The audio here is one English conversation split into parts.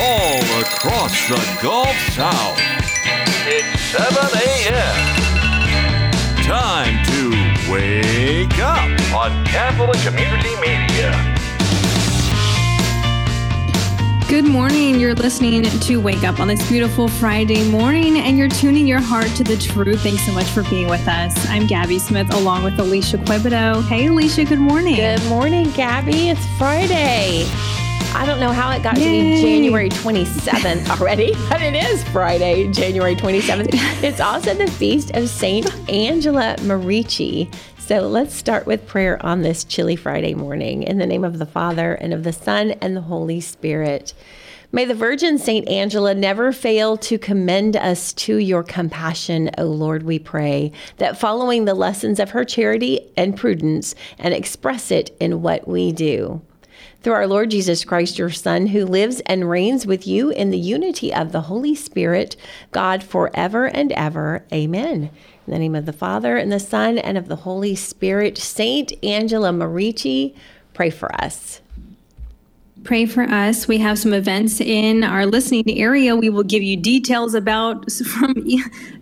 All across the Gulf South, it's 7 a.m. Time to wake up on Catholic Community Media. Good morning. You're listening to Wake Up on this beautiful Friday morning, and you're tuning your heart to the truth. Thanks so much for being with us. I'm Gabby Smith, along with Alicia Quibodeau. Hey, Alicia, good morning. Good morning, Gabby. It's Friday. I don't know how it got to be January 27th already, but it is Friday, January 27th. It's also the feast of Saint Angela Merici. So let's start with prayer on this chilly Friday morning. In the name of the Father, and of the Son, and the Holy Spirit. May the Virgin Saint Angela never fail to commend us to your compassion, O Lord, we pray, that following the lessons of her charity and prudence, and express it in what we do. Through our Lord Jesus Christ, your Son, who lives and reigns with you in the unity of the Holy Spirit, God, forever and ever. Amen. In the name of the Father, and the Son, and of the Holy Spirit. Saint Angela Merici, pray for us. Pray for us. We have some events in our listening area. We will give you details about from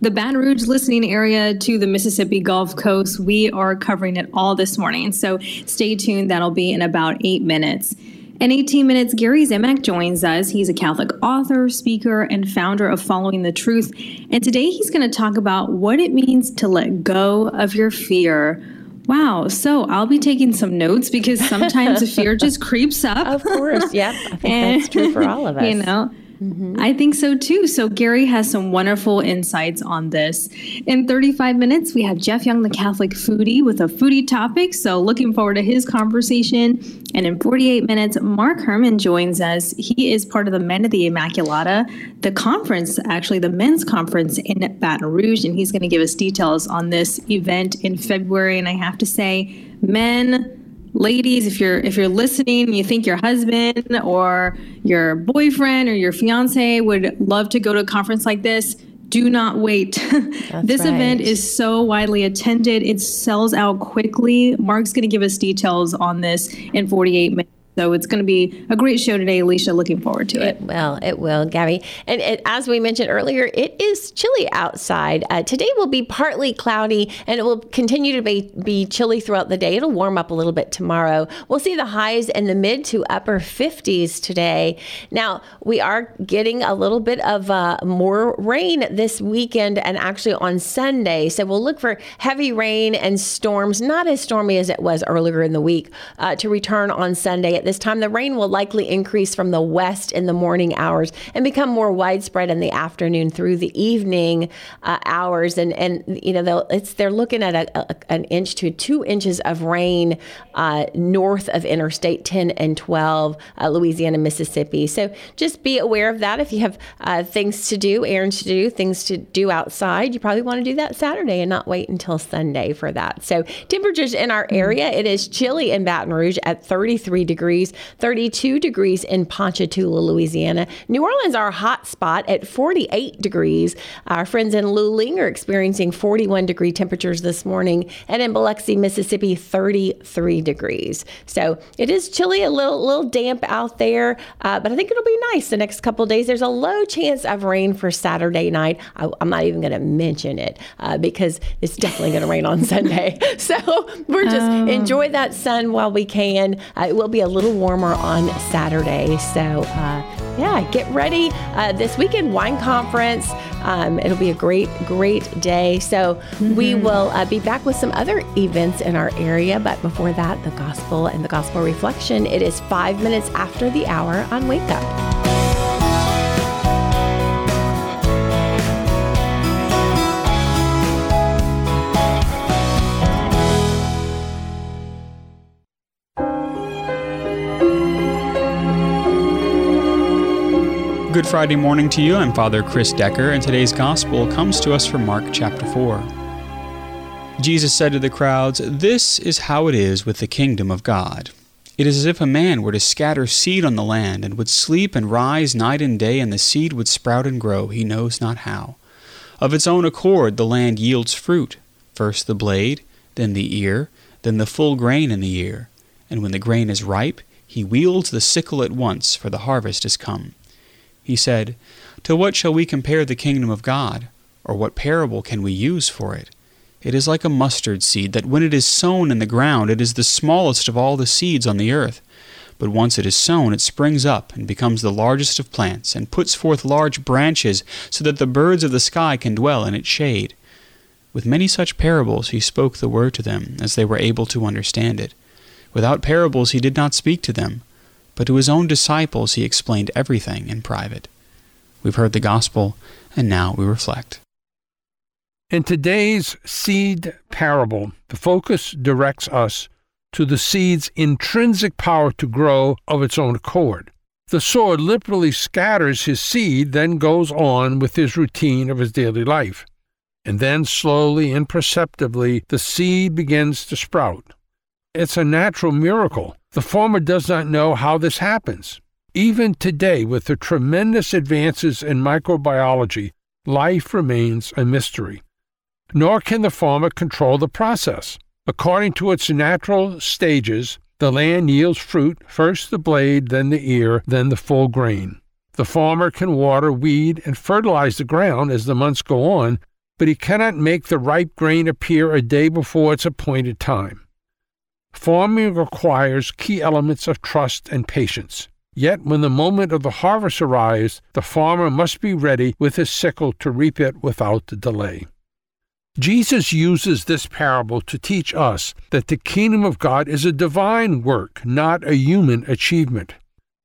the Baton Rouge listening area to the Mississippi Gulf Coast. We are covering it all this morning, so stay tuned. That'll be in about 8 minutes. In 18 minutes, Gary Zimak joins us. He's a Catholic author, speaker, and founder of Following the Truth. And today he's going to talk about what it means to let go of your fear. Wow. So I'll be taking some notes because sometimes the fear just creeps up. Of course. Yeah. I think that's true for all of us. You know, mm-hmm. I think so too. So Gary has some wonderful insights on this. In 35 minutes, we have Jeff Young, the Catholic Foodie, with a foodie topic. So looking forward to his conversation. And in 48 minutes, Mark Herman joins us. He is part of the Men of the Immaculata, the conference, actually the men's conference in Baton Rouge. And he's going to give us details on this event in February. And I have to say, men, ladies, if you're listening, you think your husband or your boyfriend or your fiance would love to go to a conference like this, do not wait. This right. Event is so widely attended. It sells out quickly. Mark's going to give us details on this in 48 minutes. So it's going to be a great show today, Alicia. Looking forward to it. It will, Gabby. And as we mentioned earlier, it is chilly outside. Today will be partly cloudy, and it will continue to be chilly throughout the day. It'll warm up a little bit tomorrow. We'll see the highs in the mid to upper 50s today. Now, we are getting a little bit of more rain this weekend and actually on Sunday. So we'll look for heavy rain and storms, not as stormy as it was earlier in the week, to return on Sunday at this time. The rain will likely increase from the west in the morning hours and become more widespread in the afternoon through the evening hours. And you know, they're looking at an inch to 2 inches of rain north of Interstate 10 and 12, Louisiana, Mississippi. So just be aware of that. If you have things to do, errands to do, things to do outside, you probably want to do that Saturday and not wait until Sunday for that. So temperatures in our area, it is chilly in Baton Rouge at 33 degrees. 32 degrees in Ponchatoula, Louisiana. New Orleans, our hot spot, at 48 degrees. Our friends in Luling are experiencing 41-degree temperatures this morning. And in Biloxi, Mississippi, 33 degrees. So it is chilly, a little damp out there, but I think it'll be nice the next couple of days. There's a low chance of rain for Saturday night. I'm not even going to mention it because it's definitely going to rain on Sunday. So we're just enjoy that sun while we can. It will be a little warmer on Saturday. So get ready this weekend, wine conference. It'll be a great day. So We will be back with some other events in our area. But before that, the gospel and the gospel reflection. It is 5 minutes after the hour on Wake Up. Good Friday morning to you. I'm Father Chris Decker, and today's Gospel comes to us from Mark chapter 4. Jesus said to the crowds, "This is how it is with the kingdom of God. It is as if a man were to scatter seed on the land, and would sleep and rise night and day, and the seed would sprout and grow, he knows not how. Of its own accord the land yields fruit, first the blade, then the ear, then the full grain in the ear. And when the grain is ripe, he wields the sickle at once, for the harvest is come." He said, "To what shall we compare the kingdom of God? Or what parable can we use for it? It is like a mustard seed, that when it is sown in the ground, it is the smallest of all the seeds on the earth. But once it is sown, it springs up and becomes the largest of plants, and puts forth large branches, so that the birds of the sky can dwell in its shade." With many such parables he spoke the word to them, as they were able to understand it. Without parables he did not speak to them, but to his own disciples he explained everything in private. We've heard the gospel, and now we reflect. In today's seed parable, the focus directs us to the seed's intrinsic power to grow of its own accord. The sower liberally scatters his seed, then goes on with his routine of his daily life. And then slowly and perceptibly, the seed begins to sprout. It's a natural miracle. The farmer does not know how this happens. Even today, with the tremendous advances in microbiology, life remains a mystery. Nor can the farmer control the process. According to its natural stages, the land yields fruit, first the blade, then the ear, then the full grain. The farmer can water, weed, and fertilize the ground as the months go on, but he cannot make the ripe grain appear a day before its appointed time. Farming requires key elements of trust and patience. Yet when the moment of the harvest arrives, the farmer must be ready with his sickle to reap it without delay. Jesus uses this parable to teach us that the kingdom of God is a divine work, not a human achievement.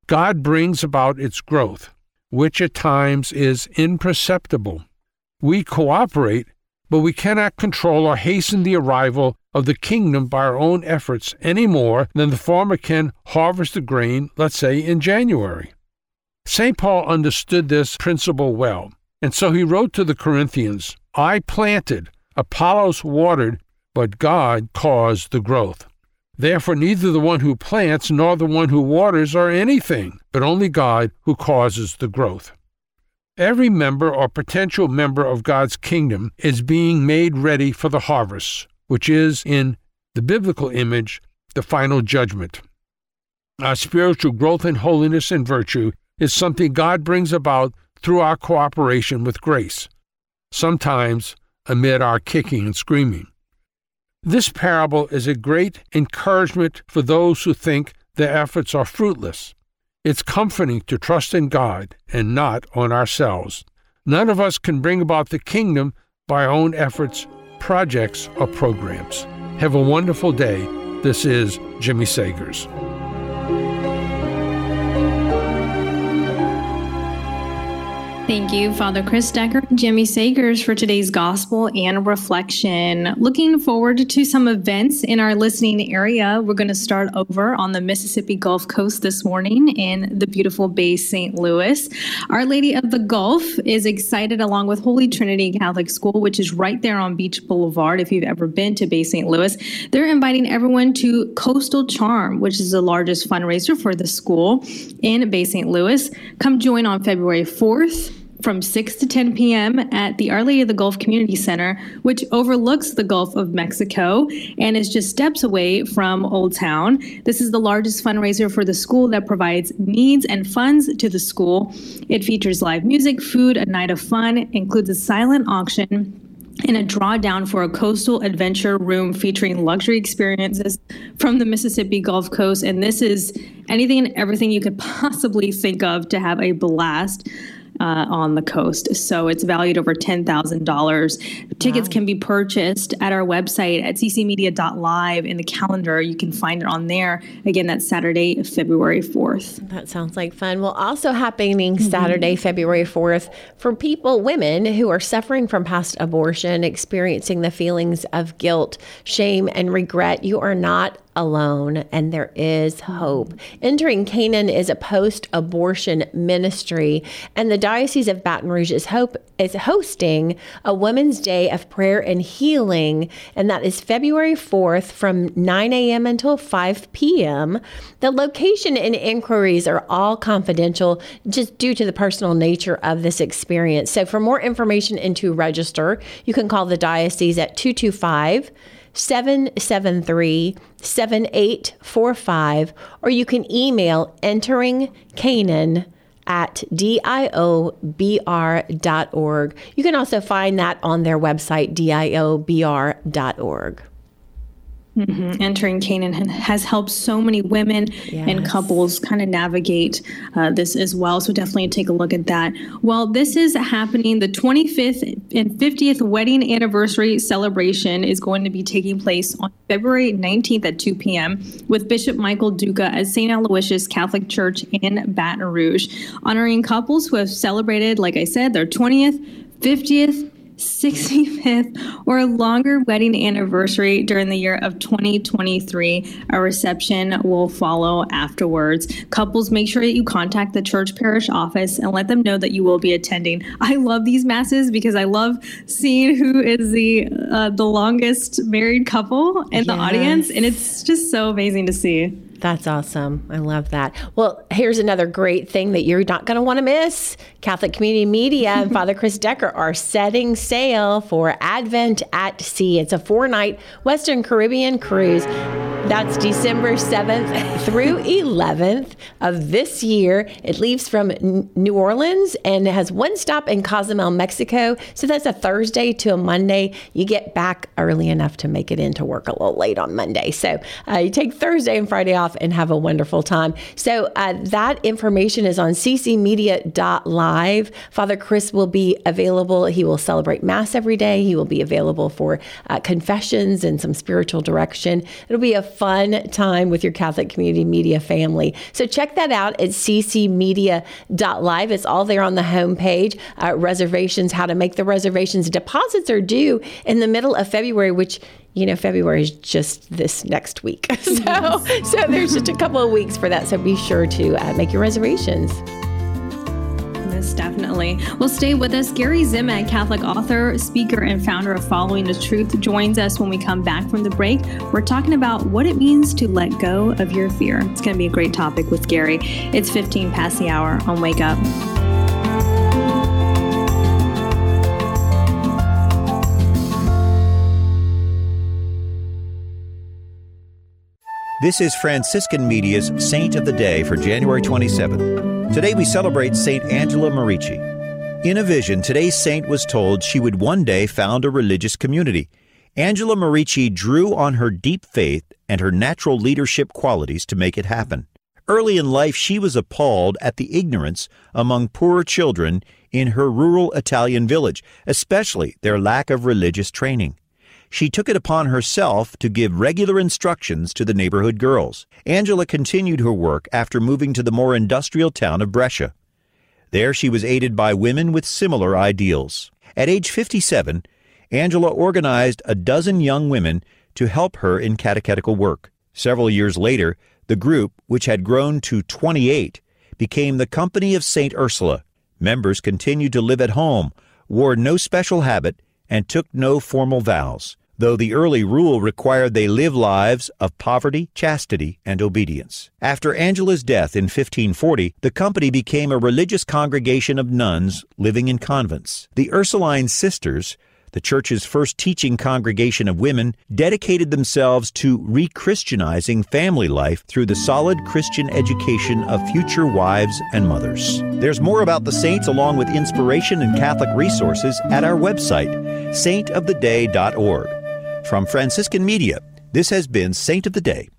God brings about its growth, which at times is imperceptible. We cooperate, but we cannot control or hasten the arrival of the kingdom by our own efforts any more than the farmer can harvest the grain, let's say, in January. St. Paul understood this principle well, and so he wrote to the Corinthians, "I planted, Apollos watered, but God caused the growth. Therefore neither the one who plants nor the one who waters are anything, but only God who causes the growth." Every member or potential member of God's kingdom is being made ready for the harvest, which is, in the biblical image, the final judgment. Our spiritual growth in holiness and virtue is something God brings about through our cooperation with grace, sometimes amid our kicking and screaming. This parable is a great encouragement for those who think their efforts are fruitless. It's comforting to trust in God and not on ourselves. None of us can bring about the kingdom by our own efforts, projects, or programs. Have a wonderful day. This is Jimmy Sagers. Thank you, Father Chris Decker, Jimmy Sagers, for today's gospel and reflection. Looking forward to some events in our listening area. We're going to start over on the Mississippi Gulf Coast this morning in the beautiful Bay St. Louis. Our Lady of the Gulf is excited, along with Holy Trinity Catholic School, which is right there on Beach Boulevard. If you've ever been to Bay St. Louis, they're inviting everyone to Coastal Charm, which is the largest fundraiser for the school in Bay St. Louis. Come join on February 4th. From 6 to 10 p.m. at the Our Lady of the Gulf Community Center, which overlooks the Gulf of Mexico and is just steps away from Old Town. This is the largest fundraiser for the school that provides needs and funds to the school. It features live music, food, a night of fun, includes a silent auction, and a drawdown for a coastal adventure room featuring luxury experiences from the Mississippi Gulf Coast. And this is anything and everything you could possibly think of to have a blast on the coast. So it's valued over $10,000. Wow. Tickets can be purchased at our website at ccmedia.live. In the calendar, you can find it on there. Again, that's Saturday, February 4th. That sounds like fun. Well, also happening Saturday, February 4th, for women who are suffering from past abortion, experiencing the feelings of guilt, shame, and regret. You are not alone, and there is hope. Entering Canaan is a post-abortion ministry, and the Diocese of Baton Rouge is hosting a Women's Day of Prayer and Healing, and that is February 4th from 9 a.m. until 5 p.m. The location and inquiries are all confidential just due to the personal nature of this experience. So for more information and to register, you can call the Diocese at 225-773-7845, or you can email enteringcanaan@diobr.org. You can also find that on their website, diobr.org. Mm-hmm. Entering Canaan has helped so many women and couples kind of navigate this as well. So definitely take a look at that. Well, this is happening. The 25th and 50th wedding anniversary celebration is going to be taking place on February 19th at 2 p.m. with Bishop Michael Duca at St. Aloysius Catholic Church in Baton Rouge, honoring couples who have celebrated, like I said, their 20th, 50th, 65th or longer wedding anniversary during the year of 2023. A reception will follow afterwards. Couples, make sure that you contact the church parish office and let them know that you will be attending. I love these masses because I love seeing who is the longest married couple in the audience, and it's just so amazing to see. That's awesome. I love that. Well, here's another great thing that you're not going to want to miss. Catholic Community Media and Father Chris Decker are setting sail for Advent at Sea. It's a 4-night Western Caribbean cruise. That's December 7th through 11th of this year. It leaves from New Orleans and has one stop in Cozumel, Mexico. So that's a Thursday to a Monday. You get back early enough to make it into work a little late on Monday. So you take Thursday and Friday off and have a wonderful time. So that information is on ccmedia.live. Father Chris will be available. He will celebrate Mass every day. He will be available for confessions and some spiritual direction. It'll be a fun time with your Catholic Community Media family. So check that out at ccmedia.live. It's all there on the homepage. Reservations, how to make the reservations. Deposits are due in the middle of February, which February is just this next week. So there's just a couple of weeks for that. So be sure to make your reservations. Yes, definitely. Well, stay with us. Gary Zimak, Catholic author, speaker, and founder of Following the Truth, joins us when we come back from the break. We're talking about what it means to let go of your fear. It's going to be a great topic with Gary. It's 15 past the hour on Wake Up. This is Franciscan Media's Saint of the Day for January 27th. Today we celebrate Saint Angela Merici. In a vision, today's saint was told she would one day found a religious community. Angela Merici drew on her deep faith and her natural leadership qualities to make it happen. Early in life, she was appalled at the ignorance among poorer children in her rural Italian village, especially their lack of religious training. She took it upon herself to give regular instructions to the neighborhood girls. Angela continued her work after moving to the more industrial town of Brescia. There she was aided by women with similar ideals. At age 57, Angela organized a dozen young women to help her in catechetical work. Several years later, the group, which had grown to 28, became the Company of St. Ursula. Members continued to live at home, wore no special habit, and took no formal vows, though the early rule required they live lives of poverty, chastity, and obedience. After Angela's death in 1540, the company became a religious congregation of nuns living in convents. The Ursuline Sisters, the church's first teaching congregation of women, dedicated themselves to re-Christianizing family life through the solid Christian education of future wives and mothers. There's more about the saints along with inspiration and Catholic resources at our website, saintoftheday.org. From Franciscan Media, this has been Saint of the Day.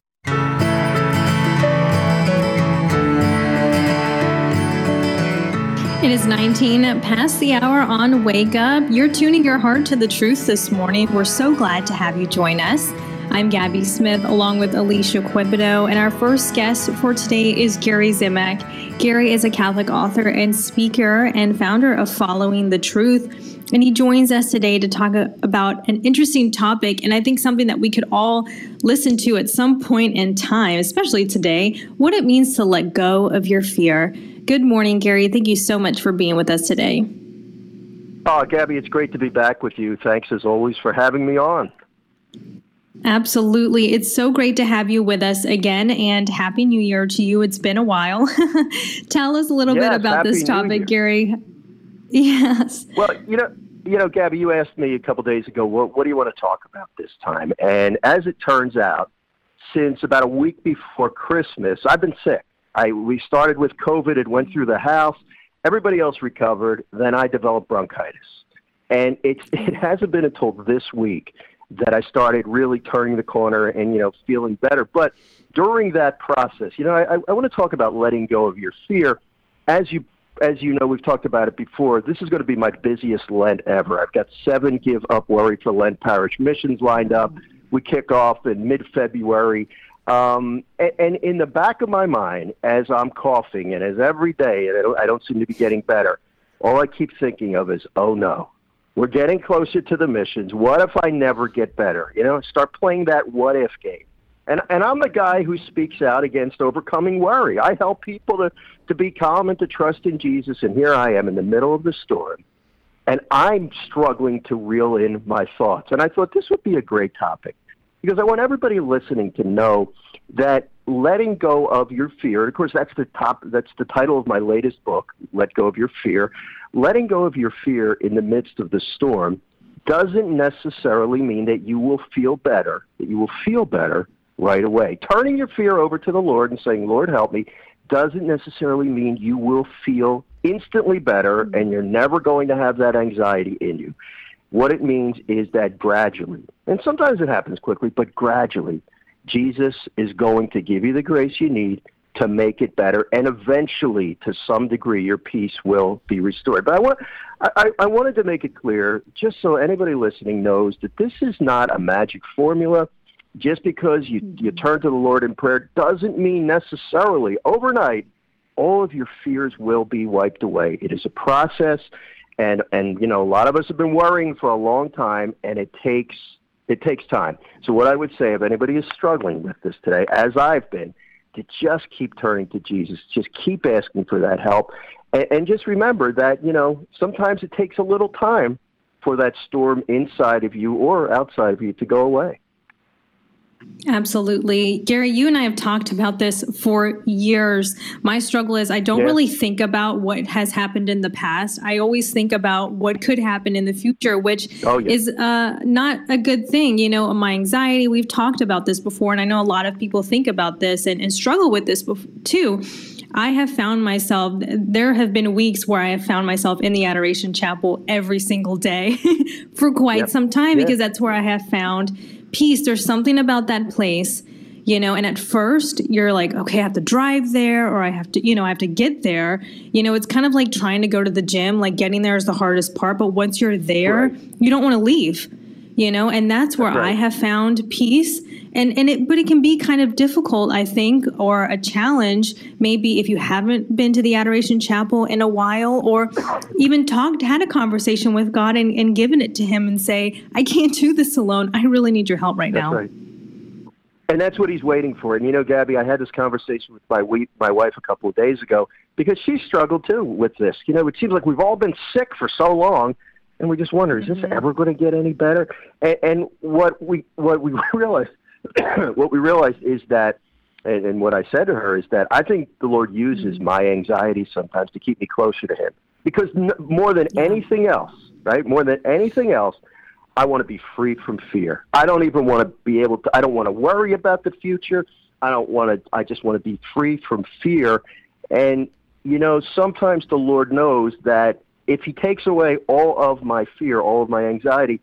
It is 19 past the hour on Wake Up. You're tuning your heart to the truth this morning. We're so glad to have you join us. I'm Gabby Smith, along with Alicia Quibodeau, and our first guest for today is Gary Zimak. Gary is a Catholic author and speaker and founder of Following the Truth. And he joins us today to talk about an interesting topic, and I think something that we could all listen to at some point in time, especially today, what it means to let go of your fear. Good morning, Gary. Thank you so much for being with us today. Oh, Gabby, it's great to be back with you. Thanks, as always, for having me on. Absolutely. It's so great to have you with us again, and Happy New Year to you. It's been a while. Tell us a little bit about this topic, Gary. Yes. Well, you know, Gabby, you asked me a couple days ago, what do you want to talk about this time? And as it turns out, since about a week before Christmas, I've been sick. We started with COVID. It went through the house. Everybody else recovered. Then I developed bronchitis. And it hasn't been until this week that I started really turning the corner and, feeling better. But during that process, I want to talk about letting go of your fear. As you know, we've talked about it before. This is going to be my busiest Lent ever. I've got 7 Give Up Worry for Lent parish missions lined up. We kick off in mid-February. And in the back of my mind, as I'm coughing and as every day, and I don't seem to be getting better, all I keep thinking of is, oh, no, we're getting closer to the missions. What if I never get better? Start playing that what-if game. And I'm the guy who speaks out against overcoming worry. I help people to be calm and to trust in Jesus, and here I am in the middle of the storm, and I'm struggling to reel in my thoughts. And I thought this would be a great topic because I want everybody listening to know that letting go of your fear, and of course that's the title of my latest book, Let Go of Your Fear. Letting go of your fear in the midst of the storm doesn't necessarily mean that you will feel better, right away. Turning your fear over to the Lord and saying, Lord, help me, doesn't necessarily mean you will feel instantly better and you're never going to have that anxiety in you. What it means is that gradually, and sometimes it happens quickly, but gradually, Jesus is going to give you the grace you need to make it better, and eventually, to some degree, your peace will be restored. But I wanted to make it clear, just so anybody listening knows, that this is not a magic formula. Just because you turn to the Lord in prayer doesn't mean necessarily overnight all of your fears will be wiped away. It is a process, and a lot of us have been worrying for a long time, and it takes time. So what I would say, if anybody is struggling with this today, as I've been, to just keep turning to Jesus, just keep asking for that help, and just remember that, sometimes it takes a little time for that storm inside of you or outside of you to go away. Absolutely. Gary, you and I have talked about this for years. My struggle is I don't really think about what has happened in the past. I always think about what could happen in the future, which is not a good thing. My anxiety, we've talked about this before, and I know a lot of people think about this and struggle with this too. I have found myself, there have been weeks where I have found myself in the Adoration Chapel every single day for quite some time because that's where I have found peace. There's something about that place, and at first you're like, okay, I have to drive there, or I have to get there. It's kind of like trying to go to the gym, like getting there is the hardest part. But once you're there, you don't want to leave, and that's where I have found peace. But it can be kind of difficult, I think, or a challenge, maybe if you haven't been to the Adoration Chapel in a while, or even had a conversation with God and given it to him and say, I can't do this alone. I really need your help now. Right. And that's what he's waiting for. And, Gabby, I had this conversation with my wife a couple of days ago because she struggled, too, with this. It seems like we've all been sick for so long. And we just wonder, is this ever going to get any better? And what we realized is that, and what I said to her is that I think the Lord uses my anxiety sometimes to keep me closer to him. Because more than anything else, I want to be free from fear. I don't even want to I don't want to worry about the future. I just want to be free from fear. And, sometimes the Lord knows that if he takes away all of my fear, all of my anxiety,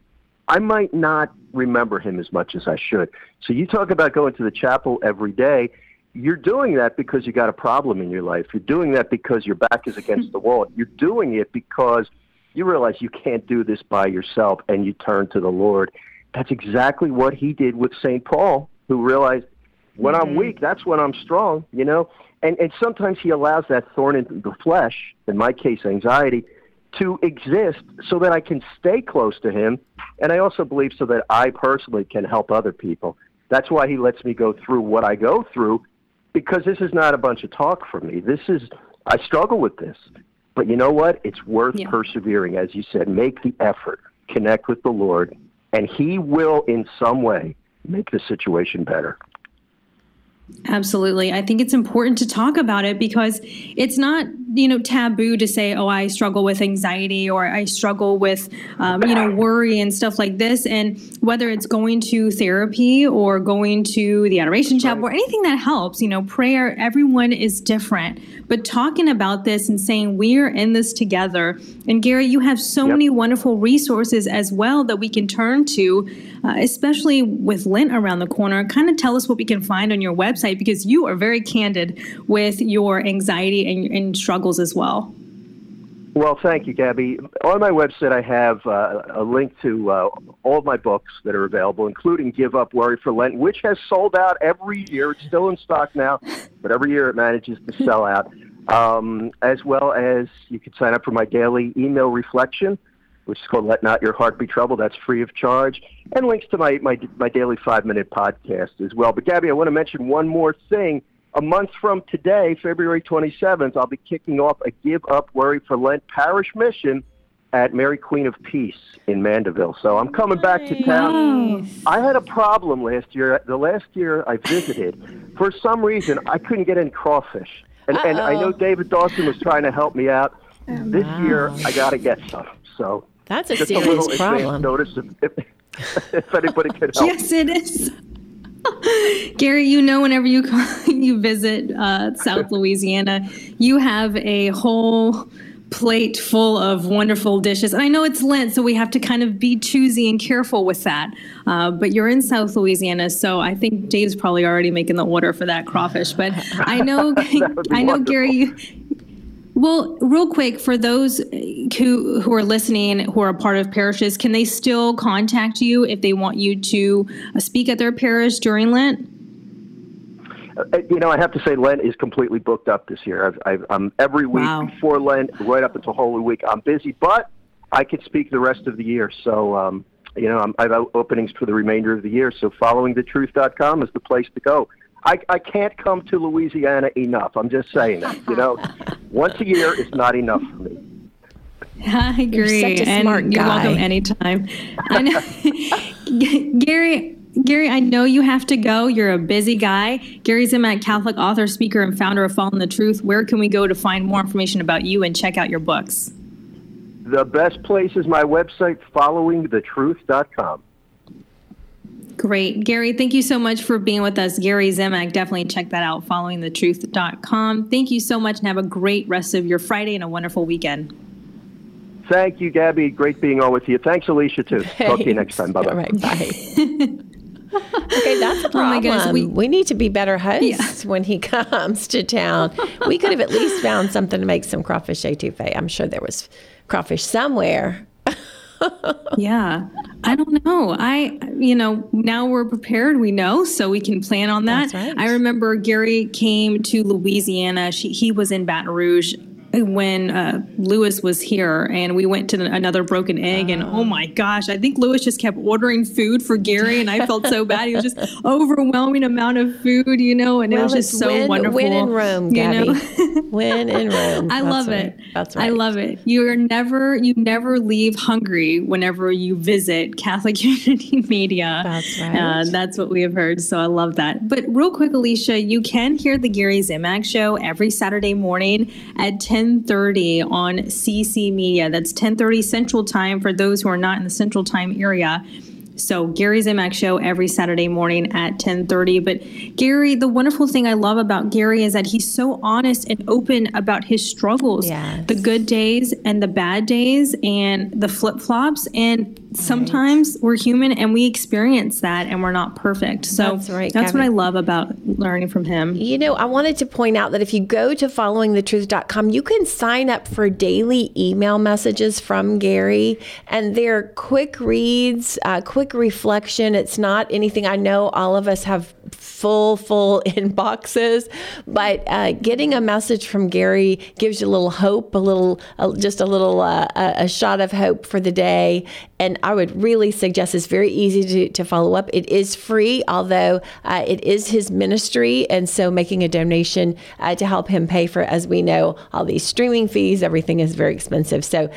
I might not remember him as much as I should. So you talk about going to the chapel every day. You're doing that because you got a problem in your life. You're doing that because your back is against the wall. You're doing it because you realize you can't do this by yourself, and you turn to the Lord. That's exactly what he did with St. Paul, who realized when I'm weak, that's when I'm strong, And sometimes he allows that thorn in the flesh, in my case, anxiety, to exist so that I can stay close to him. And I also believe so that I personally can help other people. That's why he lets me go through what I go through, because this is not a bunch of talk for me. I struggle with this. But you know what? It's worth persevering. As you said, make the effort, connect with the Lord, and he will in some way make the situation better. Absolutely. I think it's important to talk about it because it's not, taboo to say, oh, I struggle with anxiety or I struggle with, worry and stuff like this. And whether it's going to therapy or going to the Adoration Chapel or anything that helps, prayer, everyone is different. But talking about this and saying we're in this together. And Gary, you have so many wonderful resources as well that we can turn to, especially with Lent around the corner. Kind of tell us what we can find on your website, because you are very candid with your anxiety and struggles as well. Well, thank you, Gabby. On my website, I have a link to all of my books that are available, including Give Up Worry for Lent, which has sold out every year. It's still in stock now, but every year it manages to sell out. As well as you can sign up for my daily email reflection, which is called Let Not Your Heart Be Troubled. That's free of charge. And links to my daily 5-minute podcast as well. But, Gabby, I want to mention one more thing. A month from today, February 27th, I'll be kicking off a Give Up Worry for Lent parish mission at Mary Queen of Peace in Mandeville. So I'm coming back to town. Nice. I had a problem last year. The last year I visited, for some reason, I couldn't get any crawfish. And I know David Dawson was trying to help me out. This year, I got to get some. So that's just serious problem. Notice if anybody could help. Yes, it is. Gary, whenever you visit South Louisiana, you have a whole plate full of wonderful dishes. And I know it's Lent, so we have to kind of be choosy and careful with that. But you're in South Louisiana, so I think Dave's probably already making the order for that crawfish. But I know, Gary, well, real quick, for those who are listening, who are a part of parishes, can they still contact you if they want you to speak at their parish during Lent? I have to say Lent is completely booked up this year. I'm every week before Lent, right up until Holy Week, I'm busy, but I can speak the rest of the year. So, I've got openings for the remainder of the year. So followingthetruth.com is the place to go. I can't come to Louisiana enough. I'm just saying that. Once a year is not enough for me. I agree. You're such a smart guy. You're welcome anytime. I know. Gary, I know you have to go. You're a busy guy. Gary Zimak, Catholic author, speaker, and founder of Following the Truth. Where can we go to find more information about you and check out your books? The best place is my website, followingthetruth.com. Great. Gary, thank you so much for being with us. Gary Zimak, definitely check that out, followingthetruth.com. Thank you so much, and have a great rest of your Friday and a wonderful weekend. Thank you, Gabby. Great being on with you. Thanks, Alicia, too. Thanks. Talk to you next time. Bye-bye. All right, bye. Okay, that's a problem. Oh my goodness, we need to be better hosts when he comes to town. We could have at least found something to make some crawfish étouffée. I'm sure there was crawfish somewhere. Yeah, I don't know. Now we're prepared, we know, so we can plan on that. That's right. I remember Gary came to Louisiana. He was in Baton Rouge when Lewis was here, and we went to another broken egg, and oh my gosh, I think Lewis just kept ordering food for Gary, and I felt so bad. He was just overwhelming amount of food, and it was just so wonderful. Win in Rome, Gabby. Win in Rome. I love it. That's right. I love it. You never leave hungry whenever you visit Catholic Community Media. That's right. That's what we have heard, so I love that. But real quick, Alicia, you can hear the Gary Zimak Show every Saturday morning at 10:30 on CC Media. That's 10:30 Central Time for those who are not in the Central Time area. So Gary Zimak Show every Saturday morning at 10:30. But Gary, the wonderful thing I love about Gary is that he's so honest and open about his struggles, the good days and the bad days and the flip-flops. And sometimes we're human and we experience that, and we're not perfect. So that's what I love about learning from him. I wanted to point out that if you go to followingthetruth.com, you can sign up for daily email messages from Gary, and they're quick reads, quick reflection. It's not anything. I know all of us have full inboxes, but getting a message from Gary gives you a little hope, a shot of hope for the day. And I would really suggest it's very easy to follow up. It is free, although it is his ministry. And so making a donation to help him pay for, as we know, all these streaming fees, everything is very expensive. So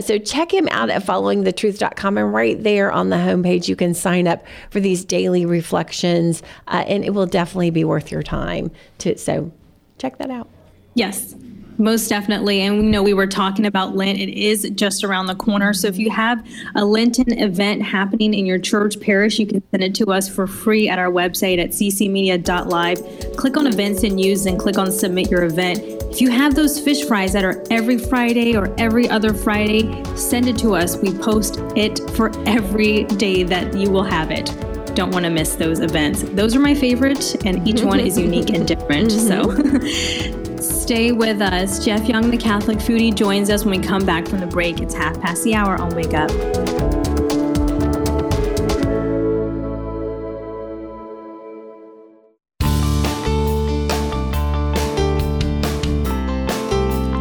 so check him out at followingthetruth.com. And right there on the homepage, you can sign up for these daily reflections. And it will definitely be worth your time. So check that out. Yes. Most definitely. And we know we were talking about Lent. It is just around the corner. So if you have a Lenten event happening in your church parish, you can send it to us for free at our website at ccmedia.live. Click on events and news and click on submit your event. If you have those fish fries that are every Friday or every other Friday, send it to us. We post it for every day that you will have it. Don't want to miss those events. Those are my favorite, and each one is unique and different. So stay with us. Jeff Young, the Catholic Foodie, joins us when we come back from the break. It's 1:30 on Wake Up.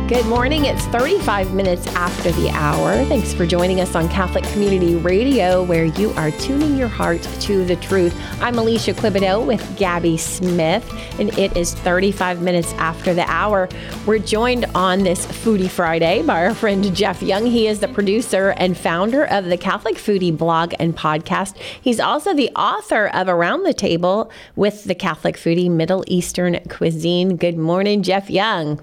Good morning. It's 35 minutes after the hour. Thanks for joining us on Catholic Community Radio, where you are tuning your heart to the truth. I'm Alicia Quibodeau with Gabby Smith, and it is 35 minutes after the hour. We're joined on this Foodie Friday by our friend Jeff Young. He is the producer and founder of the Catholic Foodie blog and podcast. He's also the author of Around the Table with the Catholic Foodie, Middle Eastern Cuisine. Good morning, Jeff Young.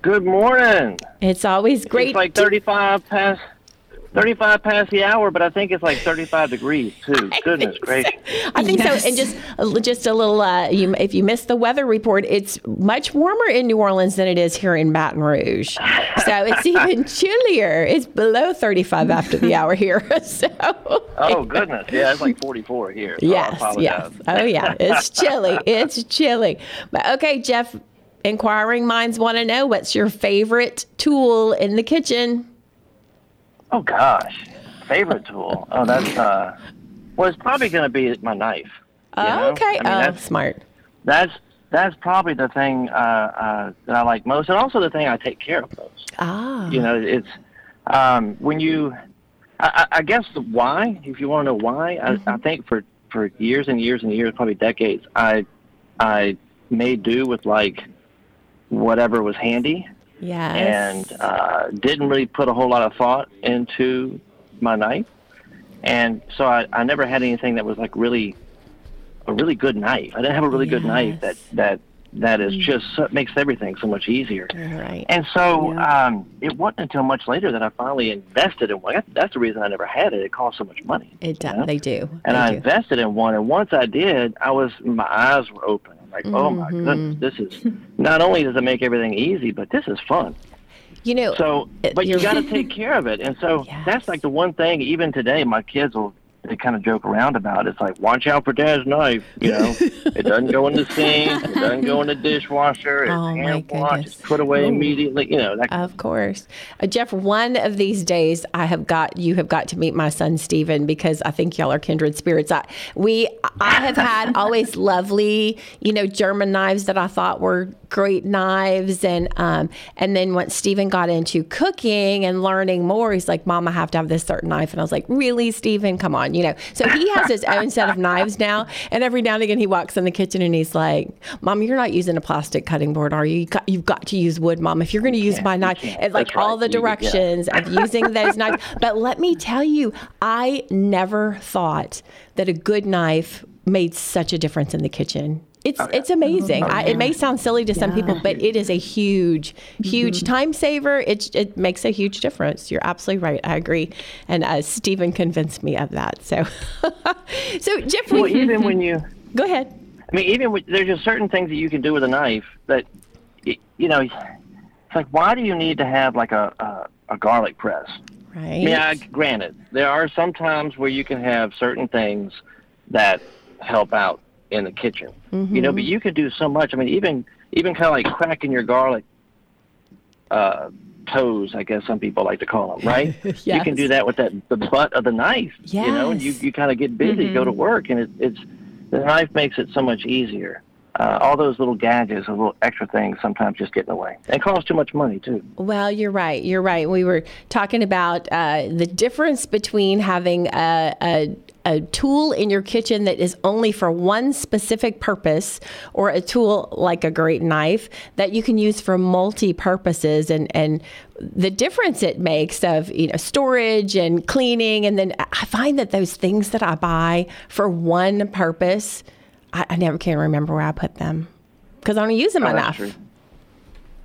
Good morning. It's always great. It's like 35 past the hour, but I think it's like 35 degrees too. Goodness gracious! I think so. And just a little. If you missed the weather report, it's much warmer in New Orleans than it is here in Baton Rouge. So it's even chillier. It's below 35 after the hour here. So. Oh goodness! Yeah, it's like 44 here. So yes. Oh yeah, it's chilly. It's chilly. But okay, Jeff. Inquiring minds want to know, what's your favorite tool in the kitchen? Oh, gosh. Favorite tool? Oh, that's, well, it's probably going to be my knife. Oh, okay. I mean, that's smart. That's probably the thing that I like most, and also the thing I take care of most. Ah. You know, it's, when you, I guess the why, if you want to know why, mm-hmm. I think for years and years and years, probably decades, I made do with, like, whatever was handy. Yes. And didn't really put a whole lot of thought into my knife. And so I never had anything that was like a really good knife. I didn't have a really good knife that is just makes everything so much easier. Right. And so it wasn't until much later that I finally invested in one. That's the reason I never had it. It cost so much money. It does. You know? They do. And I invested in one. And once I did, my eyes were open. Like, oh my goodness, this is, not only does it make everything easy, but this is fun. You know, so, but you got to take care of it. And so that's like the one thing, even today, my kids they kind of joke around about. It's like, watch out for Dad's knife. You know, it doesn't go in the sink, it doesn't go in the dishwasher, it's hand washed, it's put away immediately. You know, that. Of course, Jeff. One of these days, you have got to meet my son Stephen, because I think y'all are kindred spirits. I have had always lovely, you know, German knives that I thought were great knives, and then once Stephen got into cooking and learning more, he's like, Mom, I have to have this certain knife, and I was like, really, Stephen, come on. You know, so he has his own set of knives now, and every now and again he walks in the kitchen and he's like, Mom, you're not using a plastic cutting board, are you? You've got to use wood, Mom, if you're going to use my knife. It's like all the directions of using those knives. But let me tell you, I never thought that a good knife made such a difference in the kitchen. It's amazing. It may sound silly to some people, but it is a huge time saver. It makes a huge difference. You're absolutely right. I agree. And Stephen convinced me of that. So, so Jeff, well, even when you go ahead, I mean, there's just certain things that you can do with a knife that, you know, it's like, why do you need to have like a garlic press? Right. I mean, granted, there are some times where you can have certain things that help out in the kitchen, you know, but you could do so much. I mean, even kind of like cracking your garlic toes, I guess some people like to call them, right? Yes. You can do that with the butt of the knife, you know, and you kind of get busy, go to work, and it's The knife makes it so much easier. All those little gadgets and little extra things sometimes just get in the way. And cost too much money, too. Well, you're right. You're right. We were talking about the difference between having a tool in your kitchen that is only for one specific purpose, or a tool like a great knife that you can use for multi-purposes, and the difference it makes of, you know, storage and cleaning. And then I find that those things that I buy for one purpose, I never can remember where I put them because I don't use them enough. That's true.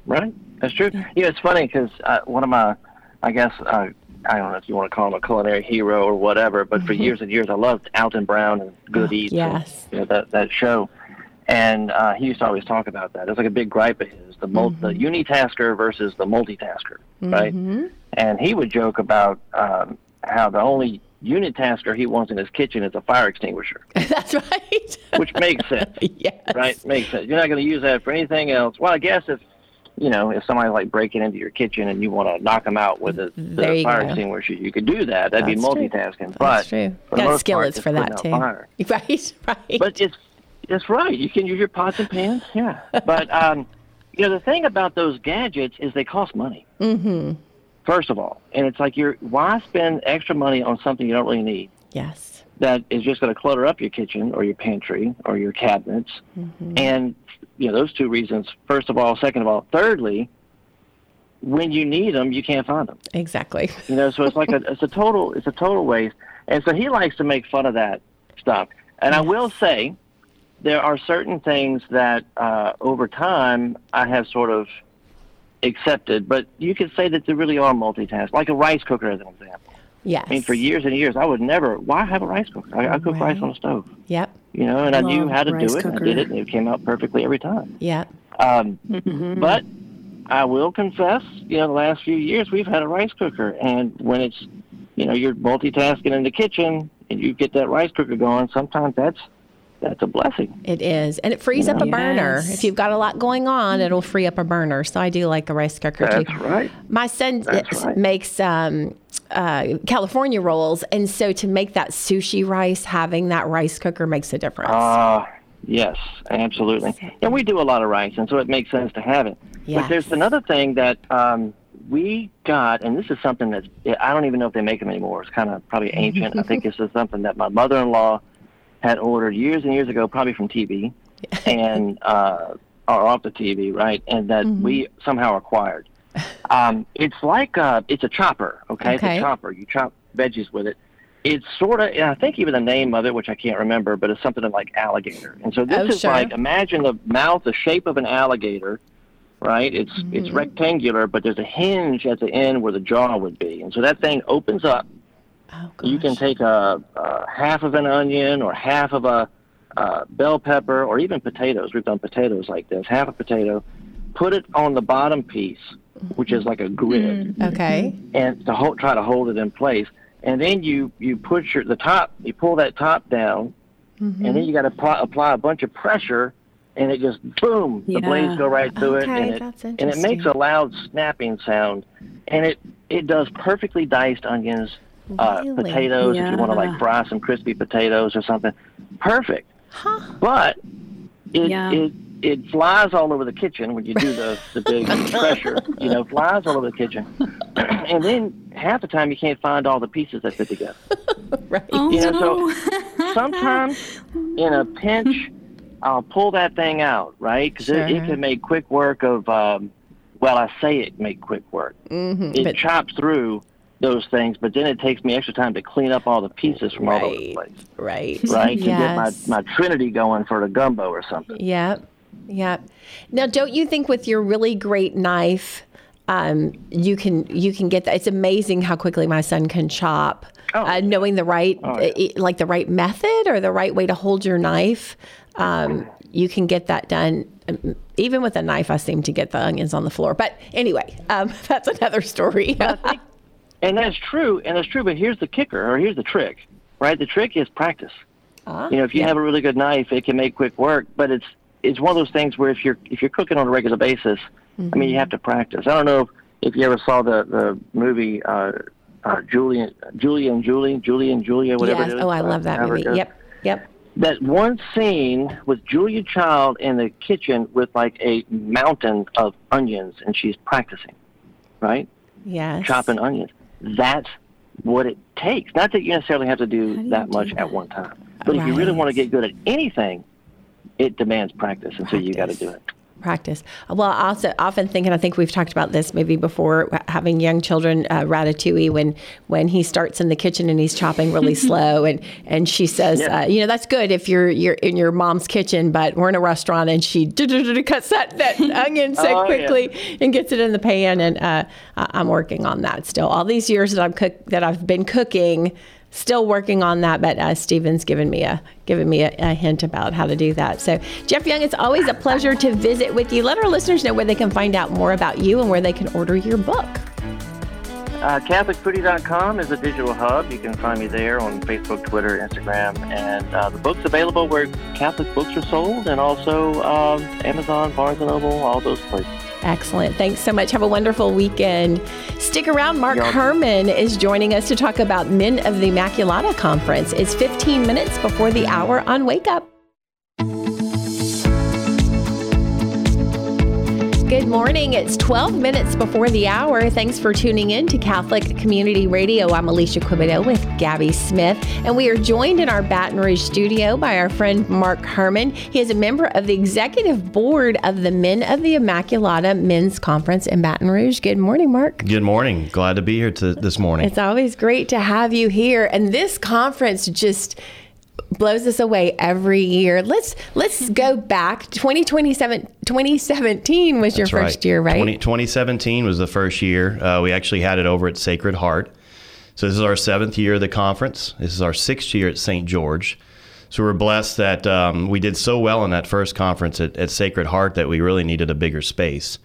Right? That's true. Yeah, it's funny because one of my, I don't know if you want to call him a culinary hero or whatever, but for years and years I loved Alton Brown and Good Eats. Yes. And, you know, that show. And he used to always talk about that. It's like a big gripe of his, the unitasker versus the multitasker, right? And he would joke about how the only unitasker he wants in his kitchen is a fire extinguisher. That's right. Which makes sense. Yes. Right? Makes sense. You're not going to use that for anything else. Well, I guess if, you know, if somebody's like breaking into your kitchen and you want to knock them out with a fire extinguisher, you could do that. That'd be multitasking. True. But true. Got skill is for that too. Fire. Right. Right. But it's right. You can use your pots and pans. Yeah. But you know, the thing about those gadgets is they cost money. First of all, and it's like why spend extra money on something you don't really need? Yes. That is just going to clutter up your kitchen or your pantry or your cabinets. And, you know, those two reasons, first of all. Second of all. Thirdly, when you need them, you can't find them. Exactly. You know, so it's like a total waste. And so he likes to make fun of that stuff. And I will say there are certain things that over time I have sort of accepted, but you could say that they really are multitask, like a rice cooker as an example. Yes. I mean, for years and years, I would never. Why have a rice cooker? I cook rice on the stove. Yep. You know, and I knew how to do it. I did it, and it came out perfectly every time. Yeah. But I will confess, you know, the last few years we've had a rice cooker, and when it's, you know, you're multitasking in the kitchen and you get that rice cooker going, sometimes that's a blessing. It is. And it frees up a burner. If you've got a lot going on, it'll free up a burner. So I do like a rice cooker too. That's right. My son makes California rolls. And so to make that sushi rice, having that rice cooker makes a difference. Yes, absolutely. And we do a lot of rice, and so it makes sense to have it. Yes. But there's another thing that we got, and this is something that I don't even know if they make them anymore. It's kind of probably ancient. I think this is something that my mother-in-law had ordered years and years ago, probably from TV, and or off the TV, right? And that we somehow acquired. It's like it's a chopper, okay? It's a chopper. You chop veggies with it. It's sort of, I think even the name of it, which I can't remember, but it's something like alligator. And so this is like, imagine the mouth, the shape of an alligator, right? It's rectangular, but there's a hinge at the end where the jaw would be. And so that thing opens up. You can take a half of an onion or half of a bell pepper or even potatoes. We've done potatoes like this. Half a potato, put it on the bottom piece, which is like a grid. And to try to hold it in place. And then you put the top, you pull that top down, and then you got to apply a bunch of pressure, and it just, boom, the blades go right through it. And it makes a loud snapping sound. And it does perfectly diced onions. Really? Potatoes, if you want to like fry some crispy potatoes or something. Perfect. But it flies all over the kitchen when you do the big pressure, you know, flies all over the kitchen. And then half the time you can't find all the pieces that fit together. You know, so sometimes in a pinch, I'll pull that thing out, right? Because it can make quick work of, It chops through those things, but then it takes me extra time to clean up all the pieces from all over the place. Right. To get my trinity going for the gumbo or something. Yep. Now, don't you think with your really great knife, you can get that? It's amazing how quickly my son can chop. Knowing the right, like the right method or the right way to hold your knife, you can get that done. Even with a knife, I seem to get the onions on the floor. But anyway, that's another story. And that's true, but here's the kicker, or here's the trick, right? The trick is practice. You know, if you have a really good knife, it can make quick work, but it's one of those things where if you're cooking on a regular basis, I mean, you have to practice. I don't know if you ever saw the movie Julie and Julia, whatever it is. Oh, I love that movie. Yep. that one scene with Julia Child in the kitchen with like a mountain of onions, and she's practicing, right? Yes. Chopping onions. That's what it takes. Not that you necessarily have to do that much at one time. But if you really want to get good at anything, it demands practice, and so you got to do it. Practice. Well, I also often think, and I think we've talked about this maybe before, having young children, Ratatouille, when he starts in the kitchen and he's chopping really slow, and she says, you know, that's good if you're in your mom's kitchen, but we're in a restaurant, and she cuts that onion so quickly and gets it in the pan. And I'm working on that still. All these years that I've been cooking, still working on that, but Stephen's given me a hint about how to do that. So Jeff Young, it's always a pleasure to visit with you. Let our listeners know where they can find out more about you and where they can order your book. CatholicFoodie.com is a digital hub. You can find me there on Facebook, Twitter, Instagram, and the book's available where Catholic books are sold, and also Amazon, Barnes & Noble, all those places. Excellent. Thanks so much. Have a wonderful weekend. Stick around. Mark Herman is joining us to talk about Men of the Immaculata Conference. It's 15 minutes before the hour on Wake Up. Good morning. It's 12 minutes before the hour. Thanks for tuning in to Catholic Community Radio. I'm Alicia Quibodeau with Gabby Smith, and we are joined in our Baton Rouge studio by our friend Mark Herman. He is a member of the executive board of the Men of the Immaculata Men's Conference in Baton Rouge. Good morning, Mark. Good morning. Glad to be here this morning. It's always great to have you here, and this conference just blows us away every year. Let's go back. 2017 was your first year, right? 2017 was the first year. We actually had it over at Sacred Heart. So this is our 7th year of the conference. This is our 6th year at Saint George. So we're blessed that we did so well in that first conference at Sacred Heart that we really needed a bigger space.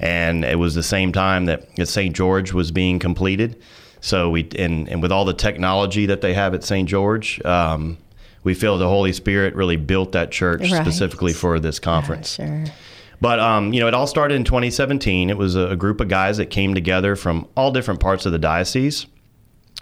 And it was the same time that Saint George was being completed. So we and with all the technology that they have at Saint George, we feel the Holy Spirit really built that church specifically for this conference. Yeah, sure. But, you know, it all started in 2017. It was a group of guys that came together from all different parts of the diocese.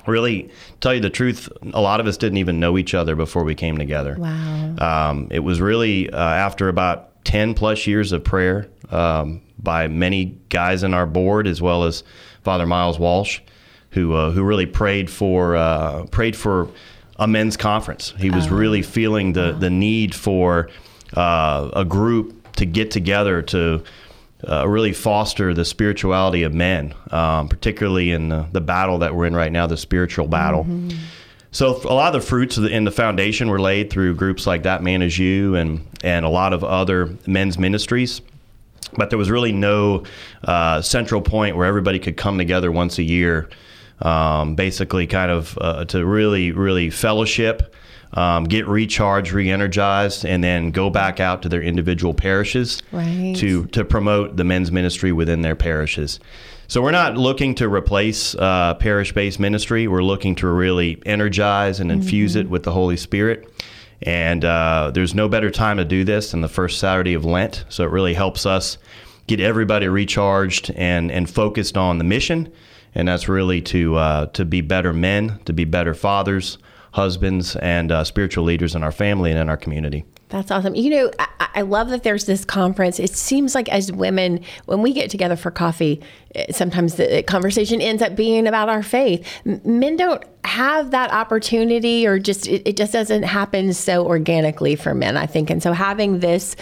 Really, to tell you the truth, a lot of us didn't even know each other before we came together. Wow. It was really after about 10 plus years of prayer by many guys in our board, as well as Father Miles Walsh, who really prayed for a men's conference. He was really feeling the need for a group to get together to really foster the spirituality of men, particularly in the battle that we're in right now, the spiritual battle. Mm-hmm. So a lot of the fruits and the foundation were laid through groups like That Man Is You and a lot of other men's ministries. But there was really no central point where everybody could come together once a year, basically kind of to really, really fellowship, get recharged, re-energized, and then go back out to their individual parishes to promote the men's ministry within their parishes. So we're not looking to replace parish-based ministry. We're looking to really energize and infuse it with the Holy Spirit. And there's no better time to do this than the first Saturday of Lent. So it really helps us get everybody recharged and focused on the mission. And that's really to be better men, to be better fathers, husbands, and spiritual leaders in our family and in our community. That's awesome. You know, I love that there's this conference. It seems like as women, when we get together for coffee, sometimes the conversation ends up being about our faith. Men don't have that opportunity, or just it just doesn't happen so organically for men, I think. And so having this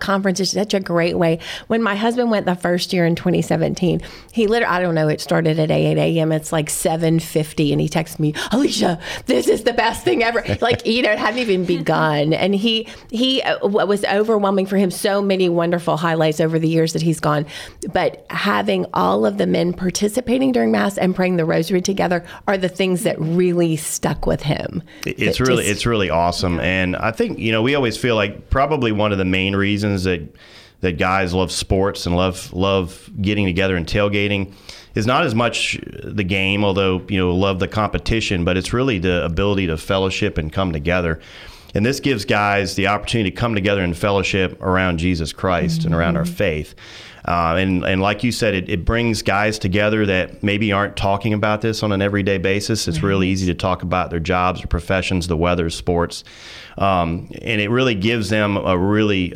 conference is such a great way. When my husband went the first year in 2017, he literally, I don't know, it started at 8 a.m. It's like 7:50, and he texts me, "Alicia, this is the best thing ever." Like, you know, it hadn't even begun. And he was overwhelming for him. So many wonderful highlights over the years that he's gone. But having all of the men participating during Mass and praying the rosary together are the things that really stuck with him. It's really awesome. Yeah. And I think, you know, we always feel like probably one of the main reasons that guys love sports and love getting together and tailgating is not as much the game, although, you know, love the competition, but it's really the ability to fellowship and come together. And this gives guys the opportunity to come together in fellowship around Jesus Christ and around our faith. And like you said, it brings guys together that maybe aren't talking about this on an everyday basis. It's really easy to talk about their jobs or professions, the weather, sports. And it really gives them a really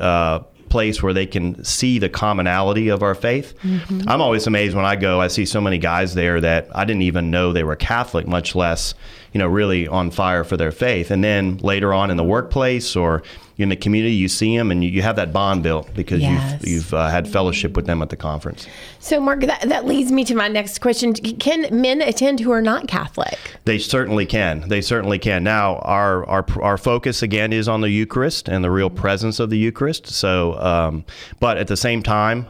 place where they can see the commonality of our faith. Mm-hmm. I'm always amazed when I go, I see so many guys there that I didn't even know they were Catholic, much less, you know, really on fire for their faith. And then later on in the workplace or in the community, you see them and you have that bond built because you've had fellowship with them at the conference. So, Mark, that leads me to my next question. Can men attend who are not Catholic? They certainly can. They certainly can. Now, our focus, again, is on the Eucharist and the real presence of the Eucharist. So, but at the same time,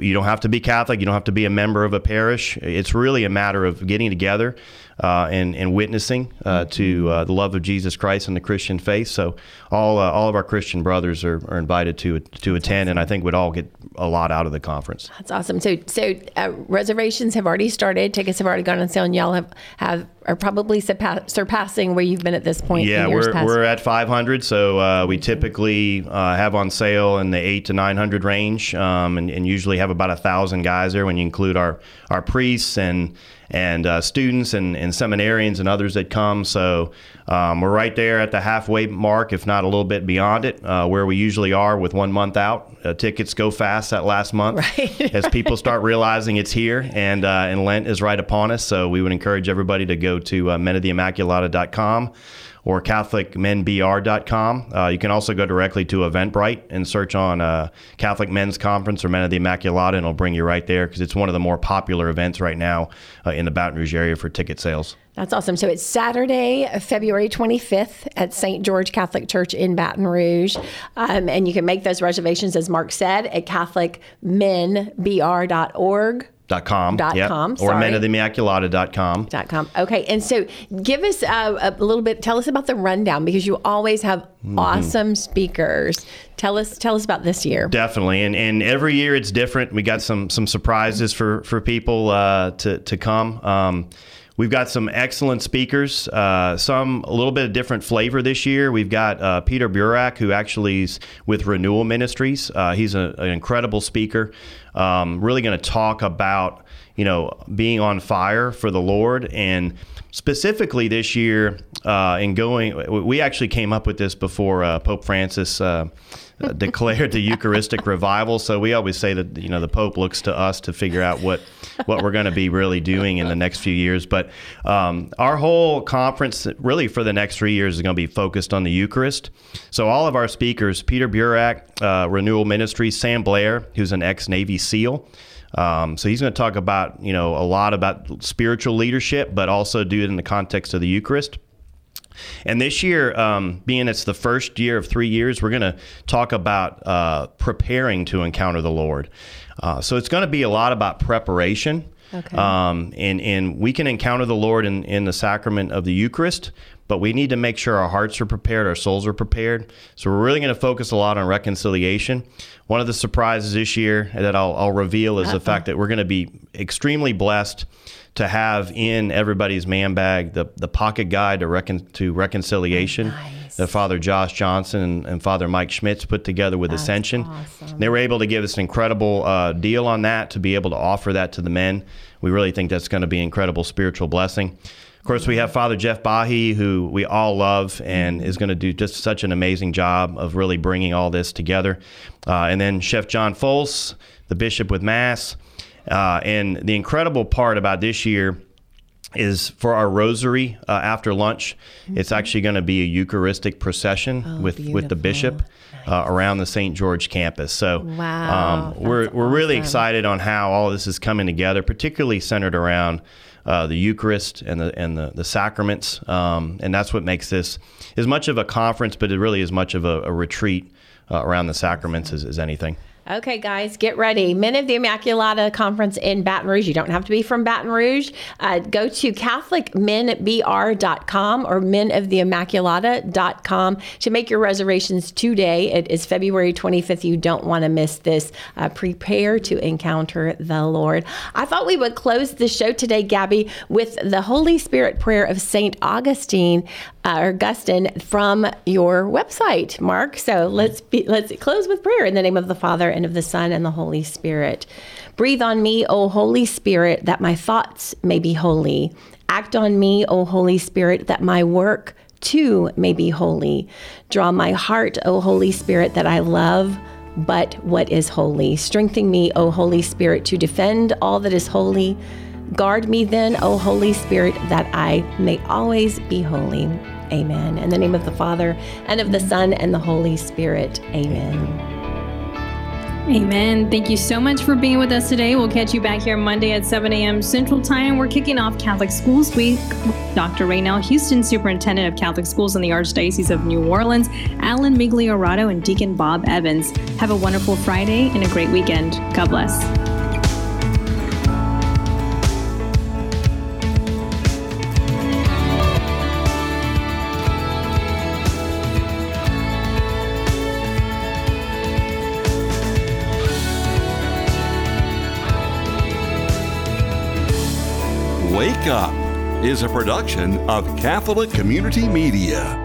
you don't have to be Catholic. You don't have to be a member of a parish. It's really a matter of getting together and witnessing to the love of Jesus Christ and the Christian faith. So all of our Christian brothers are invited to attend, and I think we'd all get a lot out of the conference. That's awesome. So reservations have already started. Tickets have already gone on sale, and y'all are probably surpassing where you've been at this point. Yeah, we're at 500. So we typically have on sale in the 800 to 900 range, and usually have about 1,000 guys there when you include our priests and students and seminarians and others that come. So we're right there at the halfway mark, if not a little bit beyond it, where we usually are with 1 month out. Tickets go fast that last month, right, as people start realizing it's here, and Lent is right upon us. So we would encourage everybody to go to menoftheimmaculata.com or CatholicMenBR.com. You can also go directly to Eventbrite and search on Catholic Men's Conference or Men of the Immaculata, and it'll bring you right there because it's one of the more popular events right now in the Baton Rouge area for ticket sales. That's awesome. So it's Saturday, February 25th at Saint George Catholic Church in Baton Rouge. And you can make those reservations, as Mark said, at CatholicMenBR.org. .com or menoftheimmaculata.com. Okay, and so give us a little bit. Tell us about the rundown, because you always have awesome speakers. Tell us about this year. Definitely, and every year it's different. We got some surprises for people to come. We've got some excellent speakers, some a little bit of different flavor this year. We've got Peter Burak, who actually is with Renewal Ministries. He's an incredible speaker, really going to talk about, you know, being on fire for the Lord. And specifically this year, we actually came up with this before Pope Francis declared the Eucharistic revival. So we always say that, you know, the Pope looks to us to figure out what we're going to be really doing in the next few years. But our whole conference really for the next 3 years is going to be focused on the Eucharist. So all of our speakers, Peter Burak, Renewal Ministries, Sam Blair, who's an ex-Navy SEAL. So he's going to talk about, you know, a lot about spiritual leadership, but also do it in the context of the Eucharist. And this year, being it's the first year of 3 years, we're going to talk about preparing to encounter the Lord. So it's going to be a lot about preparation. Okay. And we can encounter the Lord in the sacrament of the Eucharist, but we need to make sure our hearts are prepared, our souls are prepared. So we're really going to focus a lot on reconciliation. One of the surprises this year that I'll reveal is the fact that we're going to be extremely blessed to have in everybody's man bag the pocket guide to reconciliation. Nice. That Father Josh Johnson and Father Mike Schmitz put together with Ascension. Awesome. They were able to give us an incredible deal on that, to be able to offer that to the men. We really think that's going to be an incredible spiritual blessing. Of course, we have Father Jeff Bahi, who we all love and is going to do just such an amazing job of really bringing all this together. And then Chef John Fols, the bishop with Mass. And the incredible part about this year is for our rosary after lunch, it's actually going to be a Eucharistic procession with the bishop around the St. George campus. So we're really excited on how all this is coming together, particularly centered around the Eucharist and the sacraments. And that's what makes this as much of a conference, but it really is much of a retreat around the sacraments as anything. Okay, guys, get ready. Men of the Immaculata Conference in Baton Rouge. You don't have to be from Baton Rouge. Go to CatholicMenBR.com or menoftheimmaculata.com to make your reservations today. It is February 25th. You don't want to miss this. Prepare to encounter the Lord. I thought we would close the show today, Gabby, with the Holy Spirit prayer of St. Augustine from your website, Mark. So let's close with prayer in the name of the Father, and of the Son and the Holy Spirit. Breathe on me, O Holy Spirit, that my thoughts may be holy. Act on me, O Holy Spirit, that my work too may be holy. Draw my heart, O Holy Spirit, that I love but what is holy. Strengthen me, O Holy Spirit, to defend all that is holy. Guard me then, O Holy Spirit, that I may always be holy. Amen. In the name of the Father, and of the Son, and the Holy Spirit. Amen. Amen. Thank you so much for being with us today. We'll catch you back here Monday at 7 a.m. Central Time. We're kicking off Catholic Schools Week with Dr. Raynell Houston, Superintendent of Catholic Schools in the Archdiocese of New Orleans, Alan Migliorato, and Deacon Bob Evans. Have a wonderful Friday and a great weekend. God bless. Wake Up is a production of Catholic Community Media.